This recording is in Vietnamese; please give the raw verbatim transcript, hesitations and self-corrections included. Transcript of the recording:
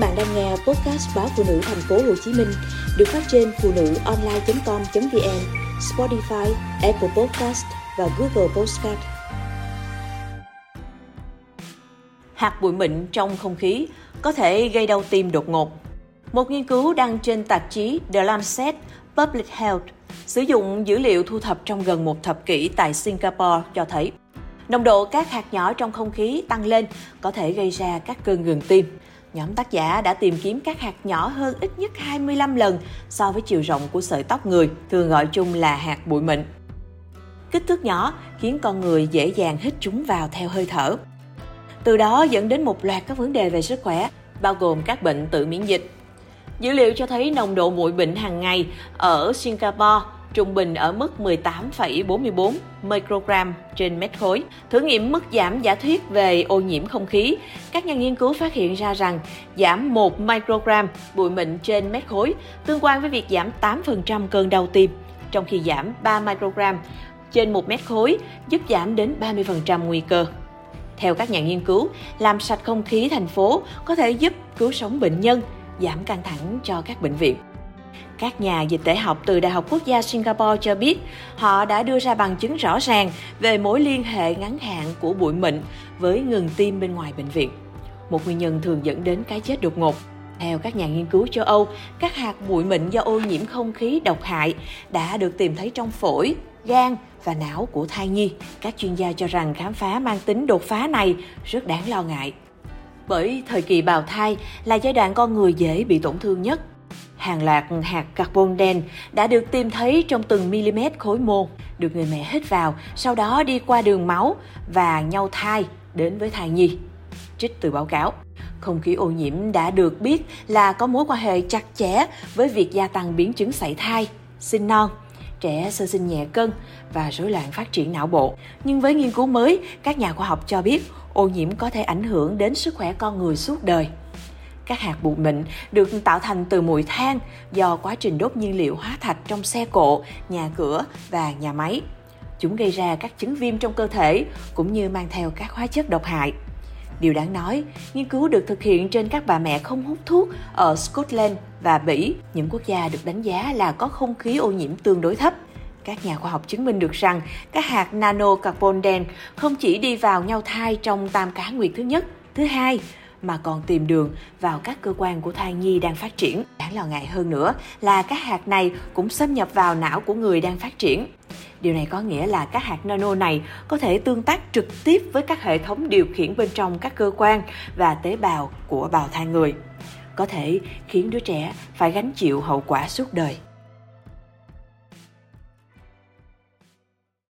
bạn đang nghe podcast báo Phụ Nữ Thành phố Hồ Chí Minh được phát trên phụ nữ online chấm com chấm vn, Spotify, Apple Podcast và Google Podcast. Hạt bụi mịn trong không khí có thể gây đau tim đột ngột. Một nghiên cứu đăng trên tạp chí The Lancet Public Health sử dụng dữ liệu thu thập trong gần một thập kỷ tại Singapore cho thấy nồng độ các hạt nhỏ trong không khí tăng lên có thể gây ra các cơn ngừng tim. Nhóm tác giả đã tìm kiếm các hạt nhỏ hơn ít nhất hai mươi lăm lần so với chiều rộng của sợi tóc người, thường gọi chung là hạt bụi mịn. Kích thước nhỏ khiến con người dễ dàng hít chúng vào theo hơi thở. Từ đó dẫn đến một loạt các vấn đề về sức khỏe, bao gồm các bệnh tự miễn dịch. Dữ liệu cho thấy nồng độ bụi mịn hàng ngày ở Singapore trung bình ở mức mười tám phẩy bốn mươi bốn microgram trên mét khối. Thử nghiệm mức giảm giả thuyết về ô nhiễm không khí, các nhà nghiên cứu phát hiện ra rằng giảm một microgram bụi mịn trên mét khối tương quan với việc giảm tám phần trăm cơn đau tim, trong khi giảm ba microgram trên một mét khối giúp giảm đến ba mươi phần trăm nguy cơ. Theo các nhà nghiên cứu, làm sạch không khí thành phố có thể giúp cứu sống bệnh nhân, giảm căng thẳng cho các bệnh viện. Các nhà dịch tễ học từ Đại học Quốc gia Singapore cho biết họ đã đưa ra bằng chứng rõ ràng về mối liên hệ ngắn hạn của bụi mịn với ngừng tim bên ngoài bệnh viện, một nguyên nhân thường dẫn đến cái chết đột ngột. Theo các nhà nghiên cứu châu Âu, các hạt bụi mịn do ô nhiễm không khí độc hại đã được tìm thấy trong phổi, gan và não của thai nhi. Các chuyên gia cho rằng khám phá mang tính đột phá này rất đáng lo ngại, bởi thời kỳ bào thai là giai đoạn con người dễ bị tổn thương nhất. Hàng loạt hạt carbon đen đã được tìm thấy trong từng mm khối mô, được người mẹ hít vào, sau đó đi qua đường máu và nhau thai đến với thai nhi. Trích từ báo cáo. Không khí ô nhiễm đã được biết là có mối quan hệ chặt chẽ với việc gia tăng biến chứng sảy thai, sinh non, trẻ sơ sinh nhẹ cân và rối loạn phát triển não bộ. Nhưng với nghiên cứu mới, các nhà khoa học cho biết ô nhiễm có thể ảnh hưởng đến sức khỏe con người suốt đời. Các hạt bụi mịn được tạo thành từ muội than do quá trình đốt nhiên liệu hóa thạch trong xe cộ, nhà cửa và nhà máy. Chúng gây ra các chứng viêm trong cơ thể cũng như mang theo các hóa chất độc hại. Điều đáng nói, nghiên cứu được thực hiện trên các bà mẹ không hút thuốc ở Scotland và Bỉ, những quốc gia được đánh giá là có không khí ô nhiễm tương đối thấp. Các nhà khoa học chứng minh được rằng các hạt nano carbon đen không chỉ đi vào nhau thai trong tam cá nguyệt thứ nhất, thứ hai, mà còn tìm đường vào các cơ quan của thai nhi đang phát triển. Đáng lo ngại hơn nữa là các hạt này cũng xâm nhập vào não của người đang phát triển. Điều này có nghĩa là các hạt nano này có thể tương tác trực tiếp với các hệ thống điều khiển bên trong các cơ quan và tế bào của bào thai người, có thể khiến đứa trẻ phải gánh chịu hậu quả suốt đời.